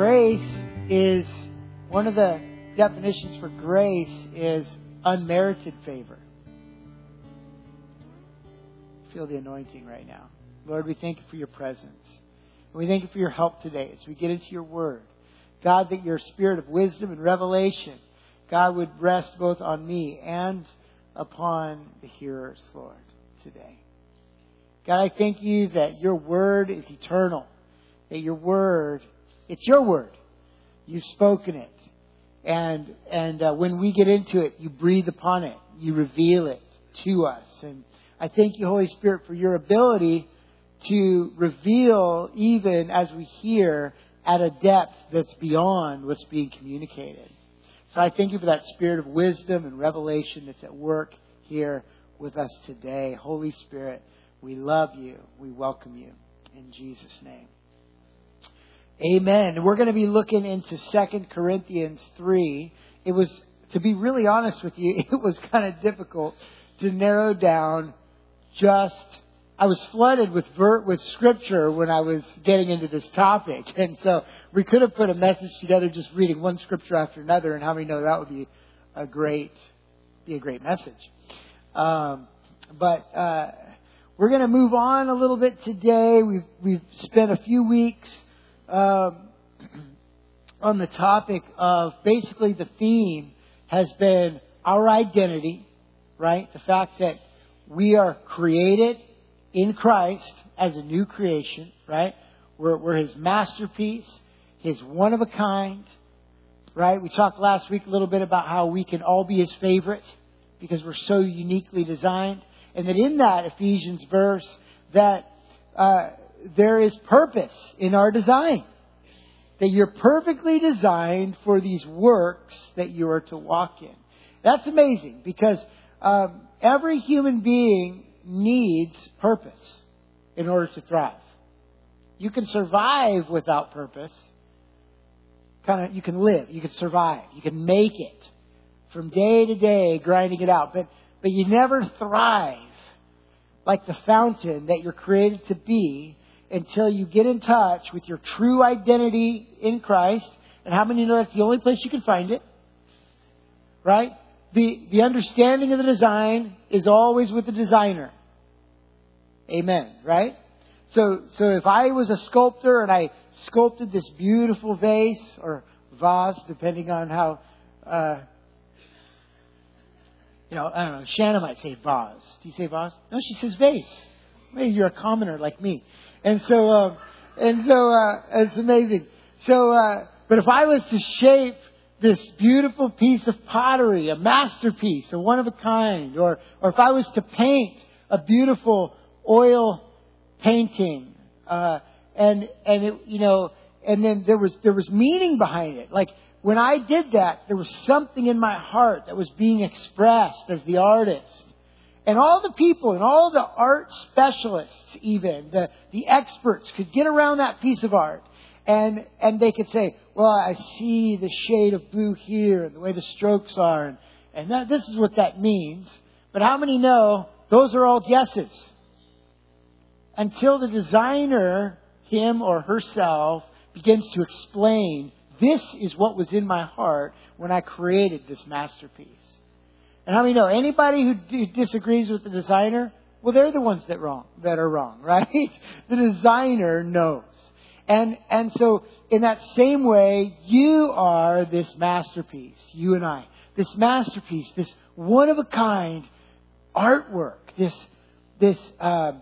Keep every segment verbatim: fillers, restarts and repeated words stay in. Grace is, one of the definitions for grace is unmerited favor. Feel the anointing right now. Lord, we thank you for your presence. And we thank you for your help today as we get into your word. God, that your spirit of wisdom and revelation, God, would rest both on me and upon the hearers, Lord, today. God, I thank you that your word is eternal, that your word, it's your word. You've spoken it. And and uh, when we get into it, you breathe upon it. You reveal it to us. And I thank you, Holy Spirit, for your ability to reveal even as we hear at a depth that's beyond what's being communicated. So I thank you for that spirit of wisdom and revelation that's at work here with us today. Holy Spirit, we love you. We welcome you. In Jesus' name. Amen. We're going to be looking into Second Corinthians three. It was, to be really honest with you, it was kind of difficult to narrow down just... I was flooded with ver- with scripture when I was getting into this topic. And so we could have put a message together just reading one scripture after another. And how many know that would be a great be a great message? Um, but uh, we're going to move on a little bit today. We've, we've spent a few weeks um, on the topic of, basically the theme has been our identity, right? The fact that we are created in Christ as a new creation, right? We're, we're his masterpiece, his one of a kind, right? We talked last week a little bit about how we can all be his favorite because we're so uniquely designed. And that in that Ephesians verse, that uh, there is purpose in our design. That you're perfectly designed for these works that you are to walk in. That's amazing because um, every human being needs purpose in order to thrive. You can survive without purpose. Kind of, you can live, you can survive, you can make it from day to day, grinding it out. But but you never thrive like the fountain that you're created to be until you get in touch with your true identity in Christ. And how many know that's the only place you can find it? Right? The the understanding of the design is always with the designer. Amen, right? So so if I was a sculptor and I sculpted this beautiful vase or vase, depending on how, uh, you know, I don't know, Shanna might say vase. Do you say vase? No, she says vase. Maybe you're a commoner like me. And so, um, and so uh, it's amazing. So, uh, but if I was to shape this beautiful piece of pottery, a masterpiece, a one of a kind, or or if I was to paint a beautiful oil painting, uh, and and it, you know, and then there was there was meaning behind it. Like when I did that, there was something in my heart that was being expressed as the artist, and all the people and all the art specialists, even the the experts, could get around that piece of art. And and they could say, well, I see the shade of blue here and the way the strokes are. And, and that, this is what that means. But how many know those are all guesses? Until the designer, him or herself, begins to explain, this is what was in my heart when I created this masterpiece. And how many know anybody who d- disagrees with the designer? Well, they're the ones that wrong, that are wrong, right? The designer knows. And and so in that same way, you are this masterpiece, you and I, this masterpiece, this one of a kind artwork, this this uh,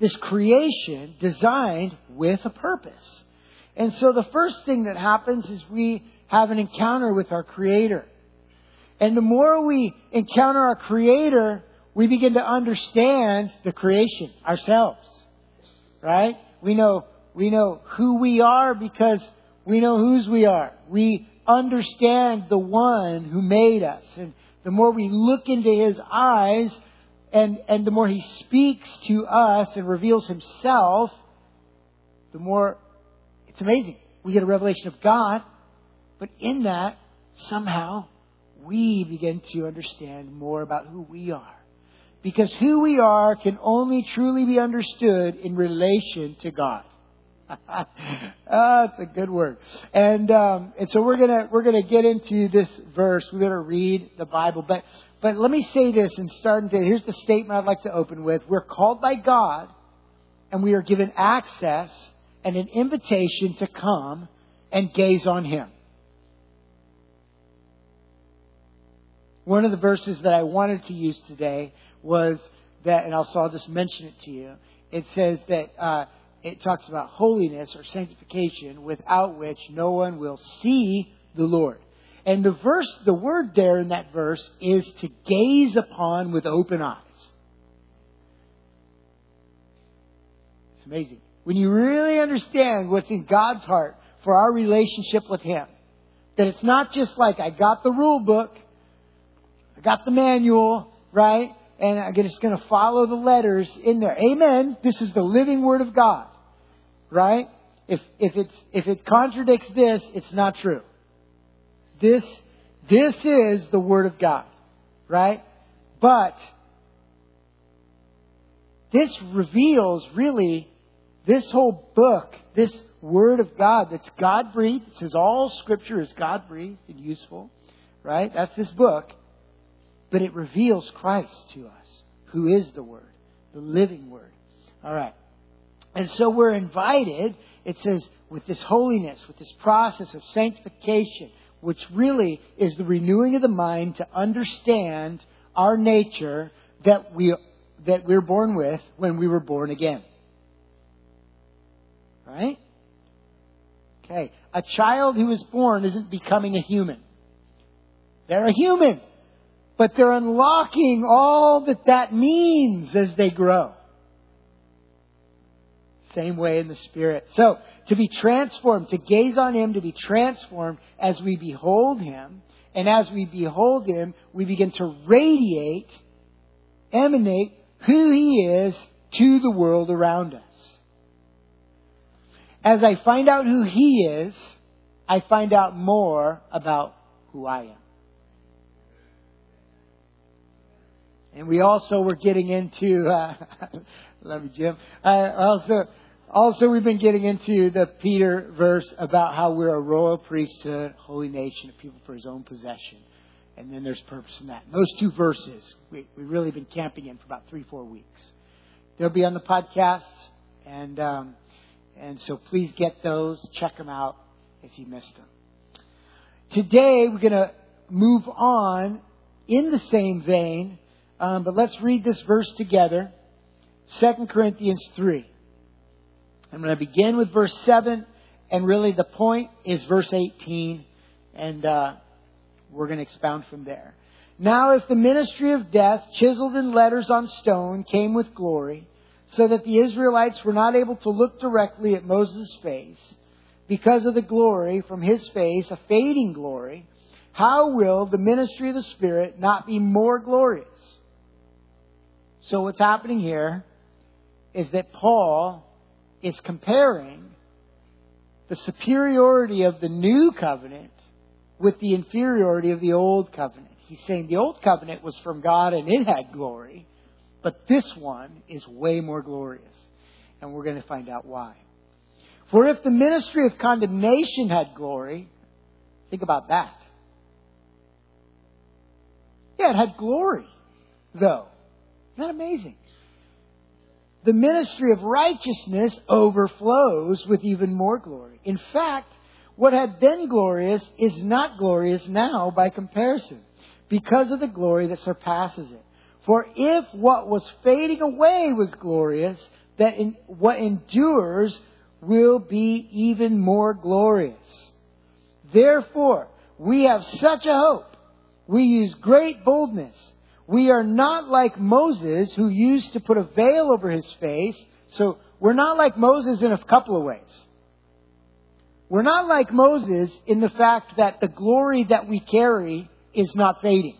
this creation designed with a purpose. And so the first thing that happens is we have an encounter with our Creator. And the more we encounter our Creator, we begin to understand the creation ourselves, right? We know. We know who we are because we know whose we are. We understand the one who made us. And the more we look into his eyes and, and the more he speaks to us and reveals himself, the more it's amazing. We get a revelation of God. But in that, somehow we begin to understand more about who we are. Because who we are can only truly be understood in relation to God. uh, Ah, it's a good word. And um, and so we're gonna we're gonna get into this verse. We're gonna read the Bible, but but let me say this and start into here's the statement I'd like to open with. We're called by God, and we are given access and an invitation to come and gaze on Him. One of the verses that I wanted to use today was that, and also I'll just mention it to you. It says that uh, it talks about holiness or sanctification, without which no one will see the Lord. And the verse, the word there in that verse is to gaze upon with open eyes. It's amazing. When you really understand what's in God's heart for our relationship with Him, that it's not just like I got the rule book, I got the manual, right? And I'm just going to follow the letters in there. Amen. This is the living Word of God, right? If if it's if it contradicts this, it's not true. This this is the Word of God, right? But this reveals really this whole book, this Word of God that's God-breathed. It says all Scripture is God-breathed and useful, right? That's this book. But it reveals Christ to us, who is the Word, the living Word. All right. And so we're invited, it says, with this holiness, with this process of sanctification, which really is the renewing of the mind to understand our nature that we that we're born with when we were born again. Right? Okay. A child who is born isn't becoming a human. They're a human. But they're unlocking all that that means as they grow. Same way in the Spirit. So, to be transformed, to gaze on Him, to be transformed as we behold Him. And as we behold Him, we begin to radiate, emanate who He is to the world around us. As I find out who He is, I find out more about who I am. And we also were getting into, uh, love you, Jim. Uh, also, also we've been getting into the Peter verse about how we're a royal priesthood, holy nation, a people for His own possession. And then there's purpose in that. Those two verses, we, we've really been camping in for about three, four weeks. They'll be on the podcast. And, um, and so please get those. Check them out if you missed them. Today, we're going to move on in the same vein. Um, but let's read this verse together. Second Corinthians three. I'm going to begin with verse seven. And really the point is verse eighteen. And uh, we're going to expound from there. Now if the ministry of death, chiseled in letters on stone, came with glory, so that the Israelites were not able to look directly at Moses' face, because of the glory from his face, a fading glory, how will the ministry of the Spirit not be more glorious? So what's happening here is that Paul is comparing the superiority of the new covenant with the inferiority of the old covenant. He's saying the old covenant was from God and it had glory, but this one is way more glorious. And we're going to find out why. For if the ministry of condemnation had glory, think about that. Yeah, it had glory, though. Isn't that amazing? The ministry of righteousness overflows with even more glory. In fact, what had been glorious is not glorious now by comparison, because of the glory that surpasses it. For if what was fading away was glorious, that in, what endures will be even more glorious. Therefore, we have such a hope. We use great boldness. We are not like Moses, who used to put a veil over his face. So we're not like Moses in a couple of ways. We're not like Moses in the fact that the glory that we carry is not fading.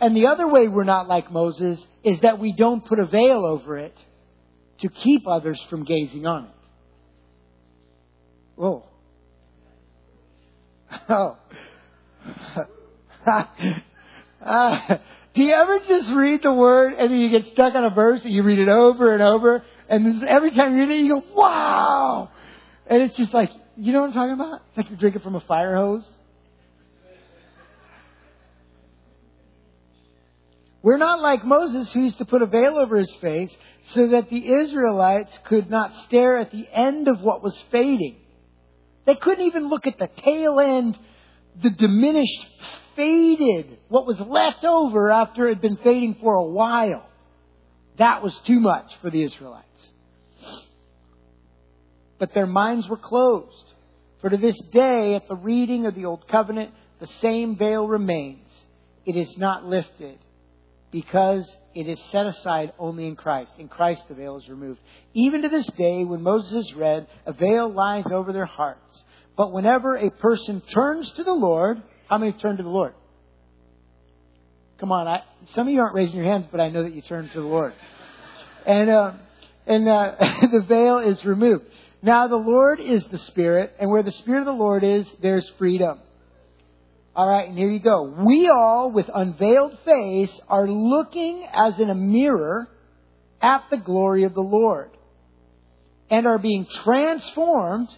And the other way we're not like Moses is that we don't put a veil over it to keep others from gazing on it. Whoa. Oh. Uh, do you ever just read the word and then you get stuck on a verse and you read it over and over, and this, every time you read it you go, wow! And it's just like, you know what I'm talking about? It's like you're drinking from a fire hose. We're not like Moses, who used to put a veil over his face so that the Israelites could not stare at the end of what was fading. They couldn't even look at the tail end, the diminished, faded, what was left over after it had been fading for a while. That was too much for the Israelites. But their minds were closed. For to this day, at the reading of the Old Covenant, the same veil remains. It is not lifted, because it is set aside only in Christ. In Christ, the veil is removed. Even to this day, when Moses is read, a veil lies over their hearts. But whenever a person turns to the Lord... How many turn to the Lord? Come on. I, some of you aren't raising your hands, but I know that you turn to the Lord. And, uh, and uh, the veil is removed. Now, the Lord is the Spirit, and where the Spirit of the Lord is, there's freedom. All right, and here you go. We all, with unveiled face, are looking as in a mirror at the glory of the Lord, and are being transformed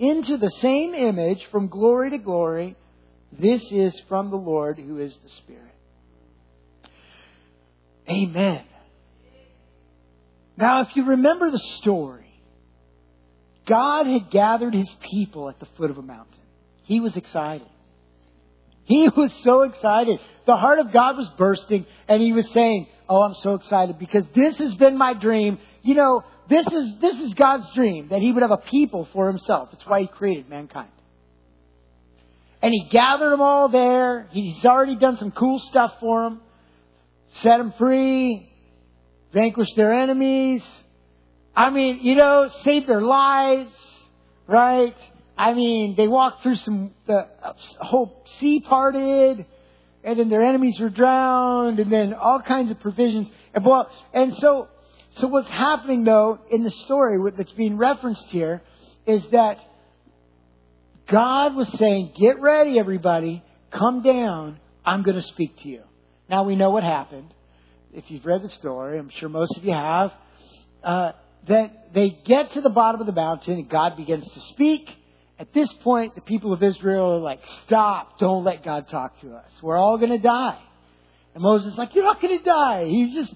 into the same image from glory to glory. This is from the Lord, who is the Spirit. Amen. Now, if you remember the story, God had gathered his people at the foot of a mountain. He was excited. He was so excited. The heart of God was bursting, and he was saying, oh, I'm so excited because this has been my dream. You know, this is this is God's dream, that he would have a people for himself. That's why he created mankind. And he gathered them all there. He's already done some cool stuff for them. Set them free. Vanquished their enemies. I mean, you know, saved their lives, right? I mean, they walked through some, the whole sea parted, and then their enemies were drowned, and then all kinds of provisions. And, well, and so, so what's happening, though, in the story that's being referenced here is that God was saying, get ready, everybody. Come down. I'm going to speak to you. Now, we know what happened. If you've read the story, I'm sure most of you have, uh, that they get to the bottom of the mountain and God begins to speak. At this point, the people of Israel are like, stop, don't let God talk to us. We're all going to die. And Moses is like, you're not going to die. He's just,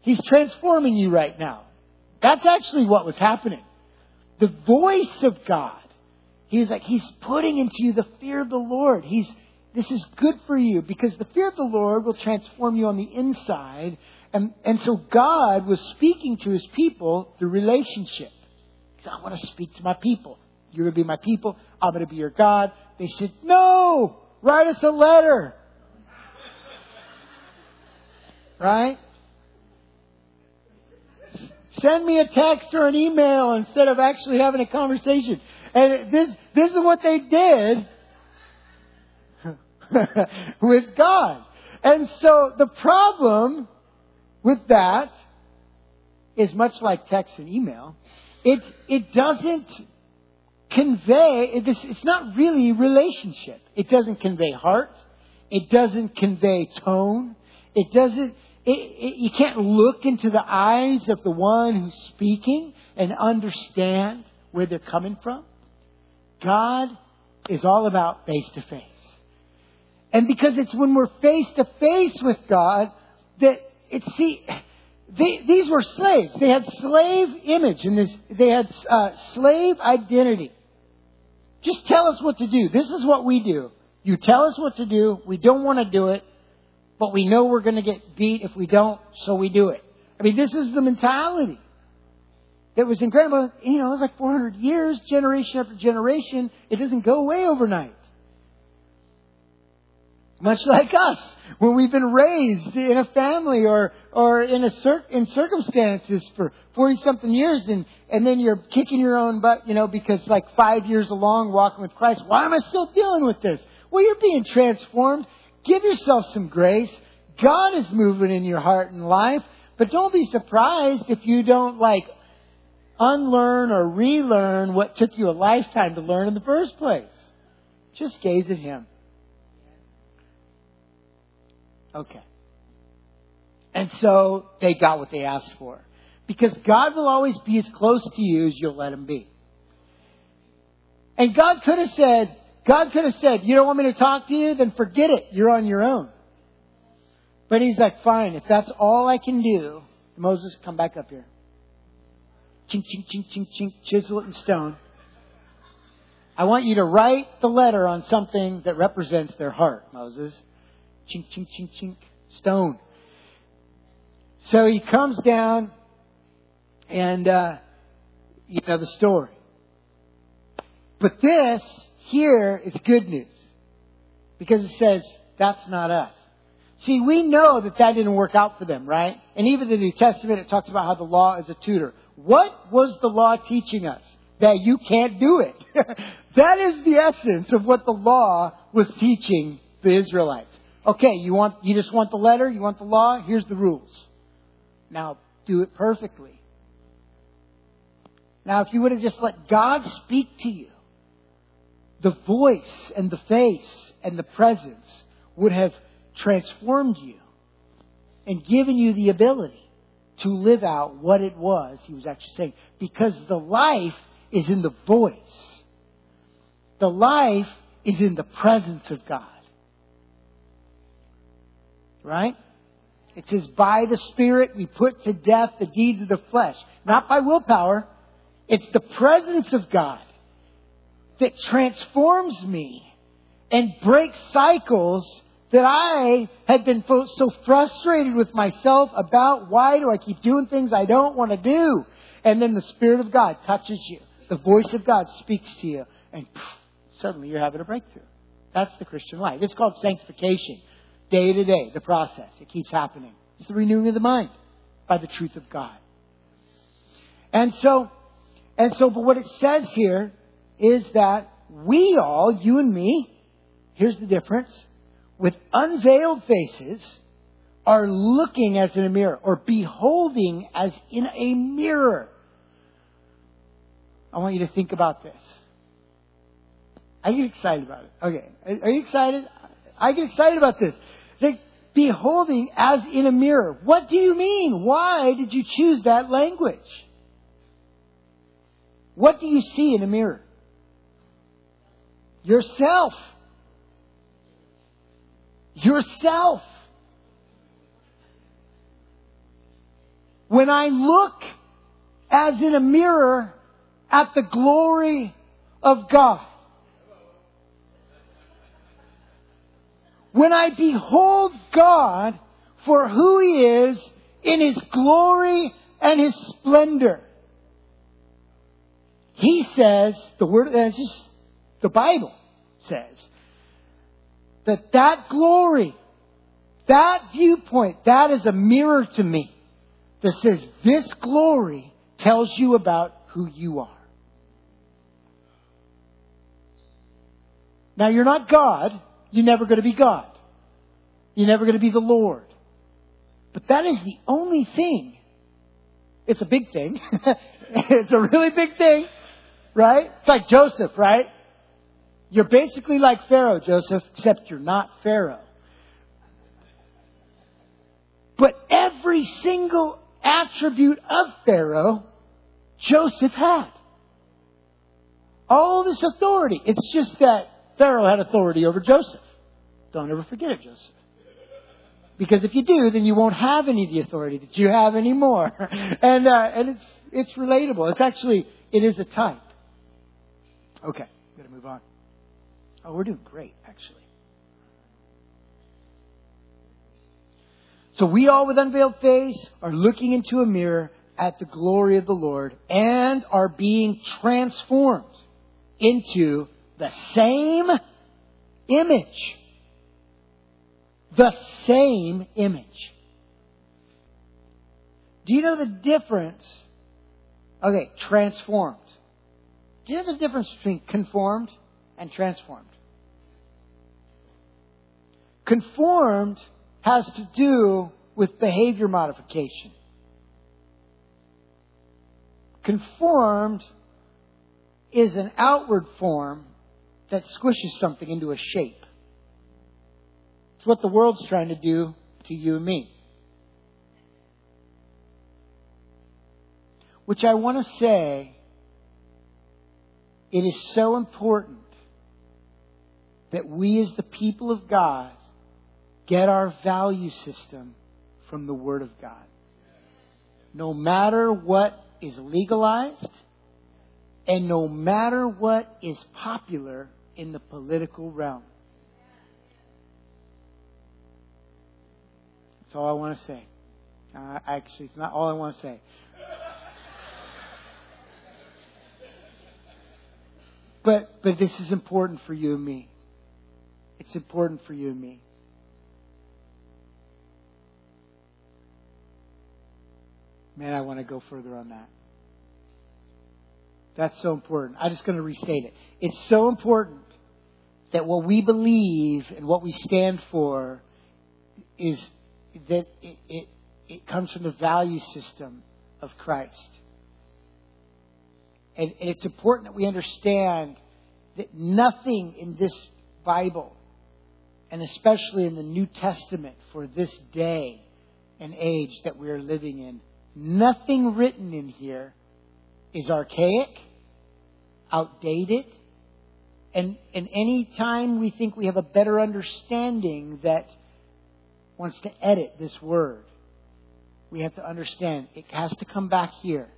he's transforming you right now. That's actually what was happening. The voice of God, he's like, he's putting into you the fear of the Lord. He's, this is good for you because the fear of the Lord will transform you on the inside. And, and so God was speaking to his people through relationship. He said, I want to speak to my people. You're going to be my people. I'm going to be your God. They said, no, write us a letter. Right? Send me a text or an email instead of actually having a conversation. And this, this is what they did with God. And so the problem with that is much like text and email. It it doesn't convey, it, it's not really relationship. It doesn't convey heart. It doesn't convey tone. It doesn't, it, it, you can't look into the eyes of the one who's speaking and understand where they're coming from. God is all about face to face. And because it's when we're face to face with God that It, see, they, these were slaves. They had slave image in this. They had uh, slave identity. Just tell us what to do. This is what we do. You tell us what to do. We don't want to do it, but we know we're going to get beat if we don't, so we do it. I mean, this is the mentality that was incredible. You know, it was like four hundred years, generation after generation. It doesn't go away overnight. Much like us, when we've been raised in a family or or in a cir- in circumstances for forty-something years, and, and then you're kicking your own butt, you know, because like five years along walking with Christ, why am I still dealing with this? Well, you're being transformed. Give yourself some grace. God is moving in your heart and life, but don't be surprised if you don't like unlearn or relearn what took you a lifetime to learn in the first place. Just gaze at him. Okay. And so they got what they asked for, because God will always be as close to you as you'll let him be. And God could have said, God could have said, you don't want me to talk to you? Then forget it. You're on your own. But he's like, fine, if that's all I can do, Moses, come back up here. Chink, chink, chink, chink, chink, chisel it in stone. I want you to write the letter on something that represents their heart, Moses. Chink, chink, chink, chink, stone. So he comes down and, uh, you know the story. But this here is good news because it says that's not us. See, we know that that didn't work out for them, right? And even the New Testament, it talks about how the law is a tutor. What was the law teaching us? That you can't do it. That is the essence of what the law was teaching the Israelites. Okay, you want, you just want the letter? You want the law? Here's the rules. Now, do it perfectly. Now, if you would have just let God speak to you, the voice and the face and the presence would have transformed you and given you the ability to live out what it was he was actually saying. Because the life is in the voice. The life is in the presence of God. Right? It says, by the Spirit we put to death the deeds of the flesh. Not by willpower. It's the presence of God that transforms me and breaks cycles that I had been so frustrated with myself about. Why do I keep doing things I don't want to do? And then the Spirit of God touches you. The voice of God speaks to you. And suddenly you're having a breakthrough. That's the Christian life. It's called sanctification. Day to day, the process. It keeps happening. It's the renewing of the mind by the truth of God. And so, and so, but what it says here is that we all, you and me, here's the difference, with unveiled faces are looking as in a mirror or beholding as in a mirror. I want you to think about this. I get excited about it. Okay. Are you excited? I get excited about this. Like, beholding as in a mirror. What do you mean? Why did you choose that language? What do you see in a mirror? Yourself. Yourself. When I look as in a mirror at the glory of God. When I behold God for who he is in his glory and his splendor. He says, the word, that's just the Bible says, that that glory, that viewpoint, that is a mirror to me that says this glory tells you about who you are. Now, you're not God. You're never going to be God. You're never going to be the Lord. But that is the only thing. It's a big thing. It's a really big thing, right? It's like Joseph, right? You're basically like Pharaoh, Joseph, except you're not Pharaoh. But every single attribute of Pharaoh, Joseph had. All this authority. It's just that Pharaoh had authority over Joseph. Don't ever forget it, Joseph. Because if you do, then you won't have any of the authority that you have anymore. And uh, and it's it's relatable. It's actually, it is a type. Okay, I'm going to move on. Oh, we're doing great, actually. So we all with unveiled face are looking into a mirror at the glory of the Lord and are being transformed into the same image. The same image. Do you know the difference? Okay, transformed. Do you know the difference between conformed and transformed? Conformed has to do with behavior modification. Conformed is an outward form that squishes something into a shape. It's what the world's trying to do to you and me. Which I want to say It is so important that we as the people of God get our value system from the Word of God. No matter what is legalized and no matter what is popular in the political realm. That's all I want to say. Uh, actually, it's not all I want to say. But but this is important for you and me. It's important for you and me. Man, I want to go further on that. That's so important. I'm just going to restate it. It's so important that what we believe and what we stand for is that it, it, it comes from the value system of Christ. And, and it's important that we understand that nothing in this Bible, and especially in the New Testament for this day and age that we are living in, nothing written in here is archaic, outdated, and, and any time we think we have a better understanding that wants to edit this word, we have to understand it has to come back here.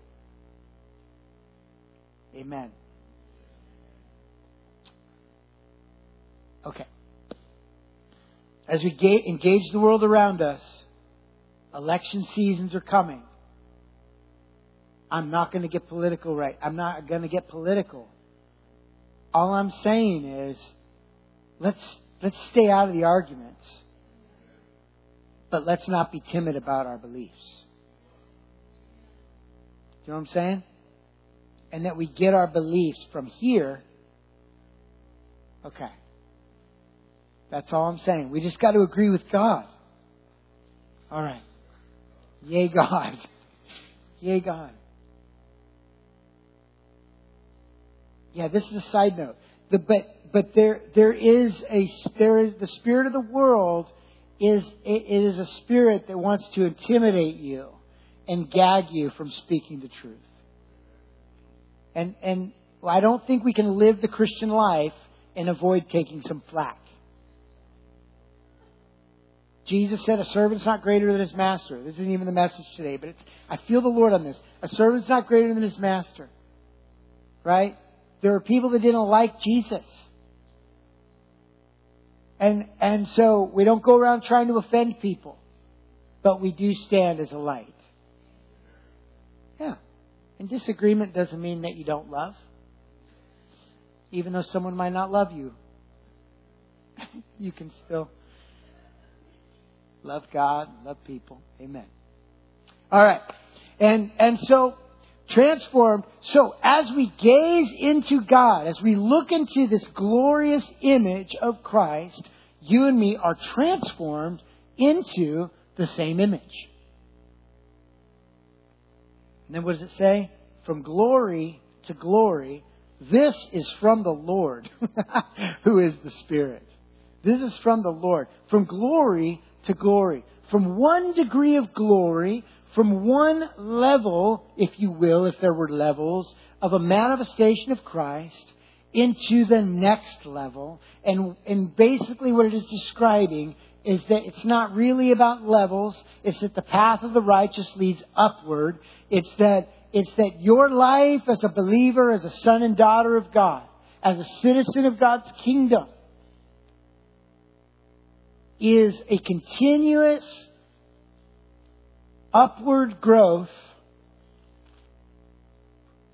Amen. Okay. As we ga- engage the world around us, election seasons are coming. I'm not going to get political right. I'm not going to get political. All I'm saying is, let's let's stay out of the arguments, but let's not be timid about our beliefs. Do you know what I'm saying? And that we get our beliefs from here. Okay. That's all I'm saying. We just got to agree with God. All right. Yay, God. Yay, God. Yeah, this is a side note. The, but but there there is a there is, the spirit of the world is it, it is a spirit that wants to intimidate you and gag you from speaking the truth. And and I don't think we can live the Christian life and avoid taking some flack. Jesus said, a servant's not greater than his master. This isn't even the message today, but it's, I feel the Lord on this. A servant's not greater than his master. Right? There were people that didn't like Jesus. And and so we don't go around trying to offend people, but we do stand as a light. Yeah. And disagreement doesn't mean that you don't love, even though someone might not love you. You can still love God, love people. Amen. All right. And and so transformed. So as we gaze into God, as we look into this glorious image of Christ, you and me are transformed into the same image. And then what does it say? From glory to glory. This is from the Lord, who is the Spirit. This is from the Lord. From glory to glory. From one degree of glory, from one level, if you will, if there were levels, of a manifestation of Christ into the next level. And, and basically what it is describing is that it's not really about levels. It's that the path of the righteous leads upward. It's that it's that your life as a believer, as a son and daughter of God, as a citizen of God's kingdom, is a continuous upward growth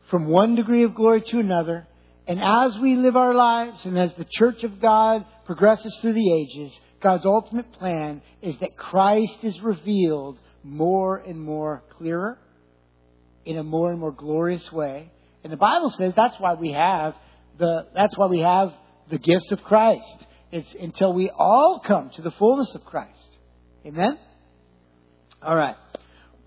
from one degree of glory to another. And as we live our lives and as the church of God progresses through the ages, God's ultimate plan is that Christ is revealed more and more clearer in a more and more glorious way. And the Bible says that's why we have the that's why we have the gifts of Christ. It's until we all come to the fullness of Christ. Amen. All right.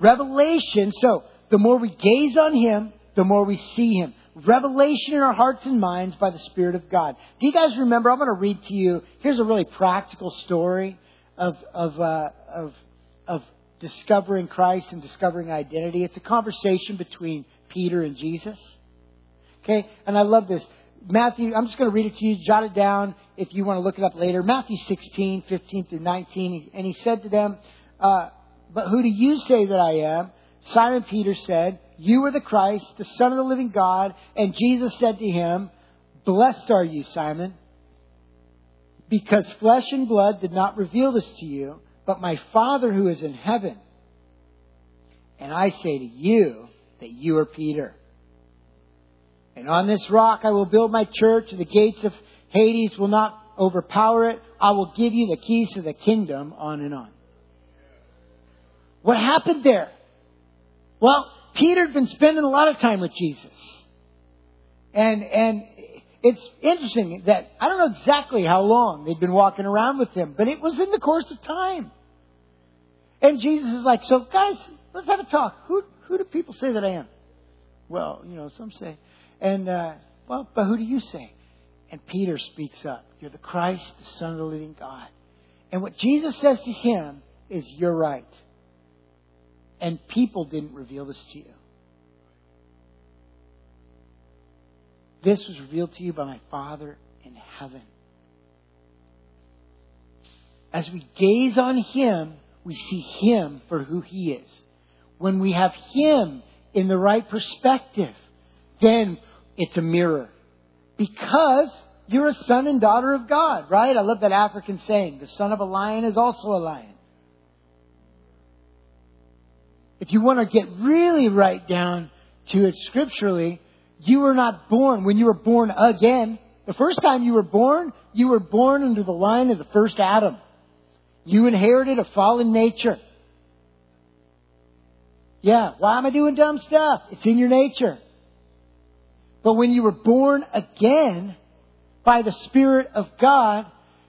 Revelation. So the more we gaze on him, the more we see him. Revelation in our hearts and minds by the Spirit of God. Do you guys remember? I'm going to read to you. Here's a really practical story of of uh, of of discovering Christ and discovering identity. It's a conversation between Peter and Jesus. Okay, and I love this. Matthew, I'm just going to read it to you. Jot it down if you want to look it up later. Matthew sixteen, fifteen through nineteen. And he said to them, uh, but who do you say that I am? Simon Peter said, you are the Christ, the Son of the living God. And Jesus said to him, blessed are you, Simon, because flesh and blood did not reveal this to you, but my Father who is in heaven. And I say to you that you are Peter. And on this rock I will build my church, and the gates of Hades will not overpower it. I will give you the keys to the kingdom, on and on. What happened there? Well, Peter had been spending a lot of time with Jesus. And and it's interesting that I don't know exactly how long they'd been walking around with him, but it was in the course of time. And Jesus is like, so guys, let's have a talk. Who who do people say that I am? Well, you know, some say. And, uh, well, but who do you say? And Peter speaks up. You're the Christ, the Son of the living God. And what Jesus says to him is, you're right. And people didn't reveal this to you. This was revealed to you by my Father in heaven. As we gaze on him, we see him for who he is. When we have him in the right perspective, then it's a mirror, because you're a son and daughter of God, right? I love that African saying, the son of a lion is also a lion. If you want to get really right down to it scripturally, you were not born when you were born again. The first time you were born, you were born under the line of the first Adam. You inherited a fallen nature. Yeah, why am I doing dumb stuff? It's in your nature. But when you were born again by the Spirit of God,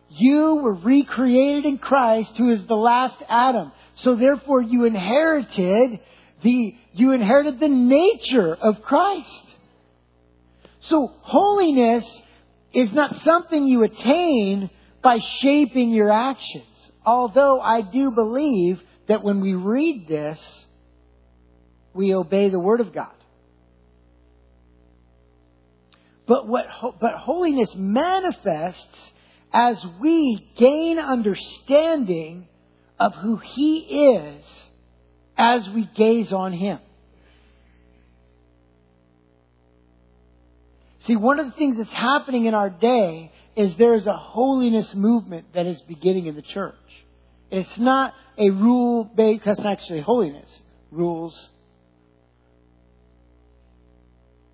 you were recreated in Christ, who is the last Adam. So therefore you inherited the, you inherited the nature of Christ. So holiness is not something you attain by shaping your actions. Although I do believe that when we read this, we obey the Word of God. But what, but holiness manifests as we gain understanding of who he is as we gaze on him. See, one of the things that's happening in our day is there is a holiness movement that is beginning in the church. It's not a rule-based, that's not actually holiness, rules.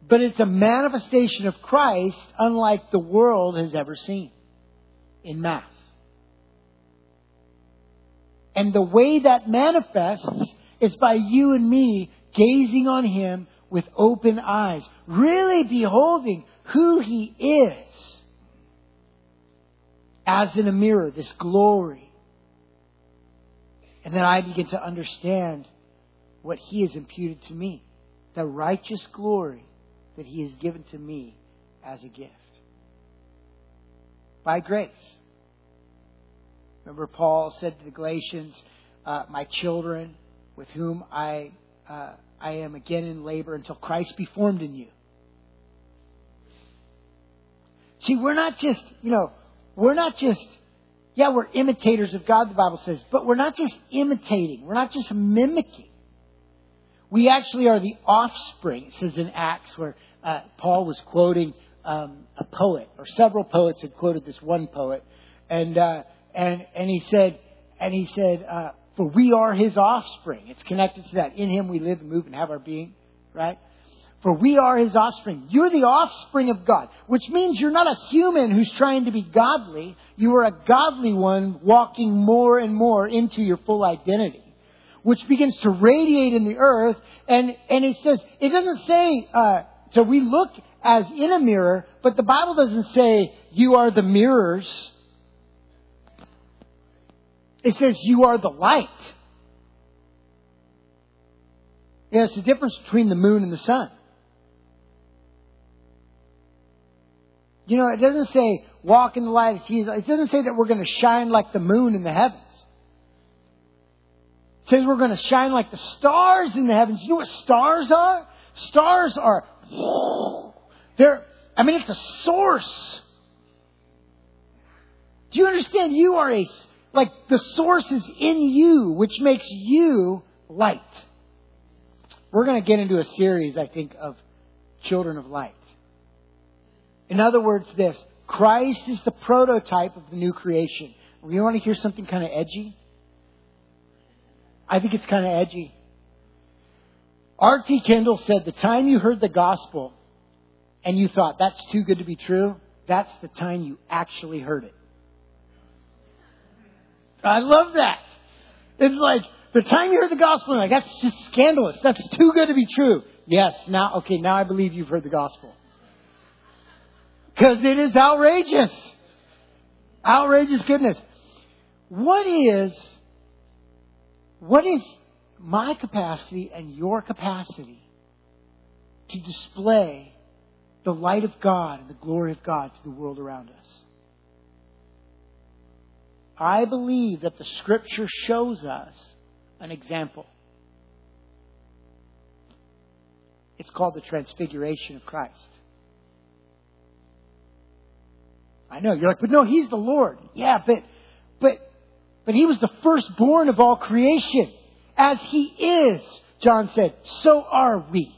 But it's a manifestation of Christ unlike the world has ever seen in mass. And the way that manifests is by you and me gazing on him with open eyes, really beholding who he is as in a mirror, this glory. And then I begin to understand what he has imputed to me, the righteous glory that he has given to me as a gift. By grace. Remember, Paul said to the Galatians, uh, my children, with whom I, uh, I am again in labor until Christ be formed in you. See, we're not just, you know, we're not just, yeah, we're imitators of God, the Bible says, but we're not just imitating. We're not just mimicking. We actually are the offspring. It says in Acts where uh, Paul was quoting um, a poet, or several poets had quoted this one poet. And uh, and and he said, and he said, uh, for we are his offspring. It's connected to that. In him we live and move and have our being. Right? For we are his offspring. You're the offspring of God, which means you're not a human who's trying to be godly. You are a godly one walking more and more into your full identity, which begins to radiate in the earth. And, and it says, it doesn't say, uh, so we look as in a mirror, but the Bible doesn't say you are the mirrors. It says you are the light. You know, it's the difference between the moon and the sun. You know, it doesn't say walk in the light. It doesn't say that we're going to shine like the moon in the heavens. It says we're going to shine like the stars in the heavens. You know what stars are? Stars are, they're, I mean, it's a source. Do you understand? You are a, like, the source is in you, which makes you light. We're going to get into a series, I think, of children of light. In other words, this, Christ is the prototype of the new creation. You want to hear something kind of edgy? I think it's kind of edgy. R T Kendall said, the time you heard the gospel and you thought, that's too good to be true, that's the time you actually heard it. I love that. It's like, the time you heard the gospel, like, that's just scandalous. That's too good to be true. Yes, now, okay, now I believe you've heard the gospel. Because it is outrageous. Outrageous goodness. What is, what is my capacity and your capacity to display the light of God and the glory of God to the world around us? I believe that the Scripture shows us an example. It's called the Transfiguration of Christ. I know you're like, but no, he's the Lord. Yeah, but, but, but he was the firstborn of all creation. As he is, John said, so are we.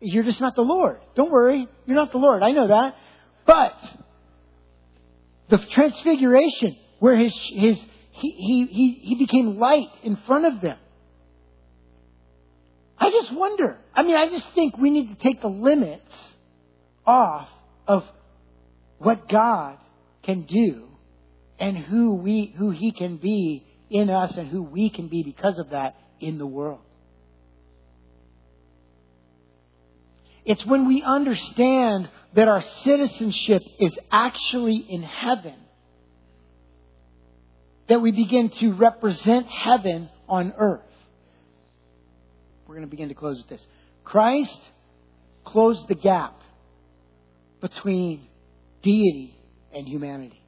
You're just not the Lord. Don't worry. You're not the Lord. I know that. But the Transfiguration, where his, his, He, he, he, he became light in front of them. I just wonder. I mean, I just think we need to take the limits off of what God can do and who we, who he can be in us and who we can be because of that in the world. It's when we understand that our citizenship is actually in heaven that we begin to represent heaven on earth. We're going to begin to close with this. Christ closed the gap between deity and humanity.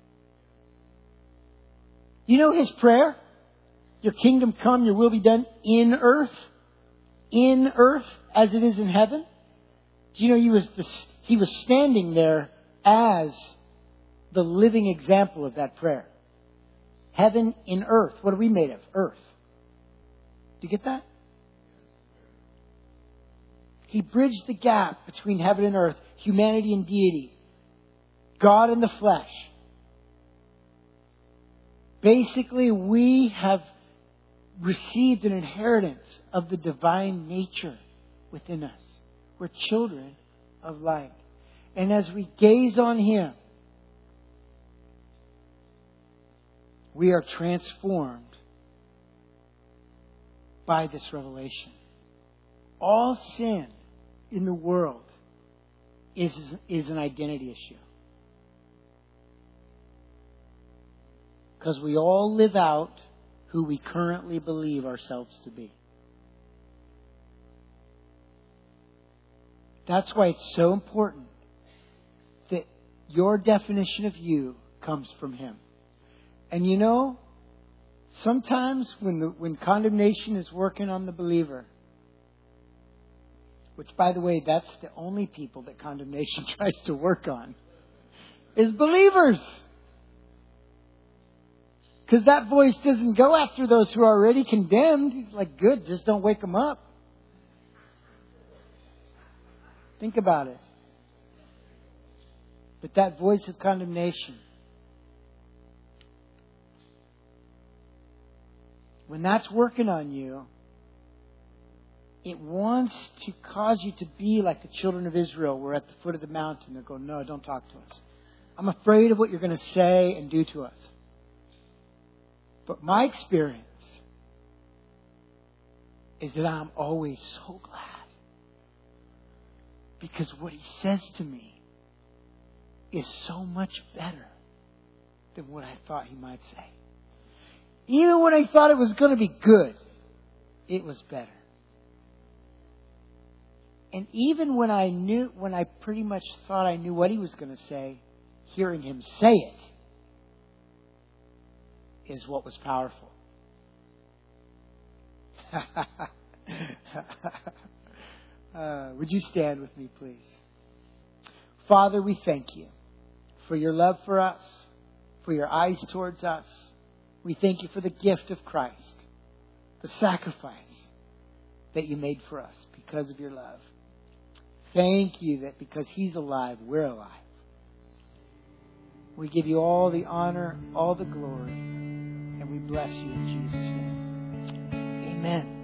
You know his prayer? Your kingdom come, your will be done in earth. In earth as it is in heaven. Do you know he was, the, he was standing there as the living example of that prayer? Heaven in earth. What are we made of? Earth. Do you get that? He bridged the gap between heaven and earth, humanity and deity, God and the flesh. Basically, we have received an inheritance of the divine nature within us. We're children of light. And as we gaze on him, we are transformed by this revelation. All sin in the world is, is an identity issue. Because we all live out who we currently believe ourselves to be. That's why it's so important that your definition of you comes from him. And you know, sometimes when the, when condemnation is working on the believer, which, by the way, that's the only people that condemnation tries to work on, is believers. Because that voice doesn't go after those who are already condemned. It's like, good, just don't wake them up. Think about it. But that voice of condemnation, when that's working on you, it wants to cause you to be like the children of Israel. We're at the foot of the mountain. They're going, no, don't talk to us. I'm afraid of what you're going to say and do to us. But my experience is that I'm always so glad, because what he says to me is so much better than what I thought he might say. Even when I thought it was going to be good, it was better. And even when I knew, when I pretty much thought I knew what he was going to say, hearing him say it is what was powerful. uh, would you stand with me, please? Father, we thank you for your love for us, for your eyes towards us. We thank you for the gift of Christ, the sacrifice that you made for us because of your love. Thank you that because he's alive, we're alive. We give you all the honor, all the glory, and we bless you in Jesus' name. Amen.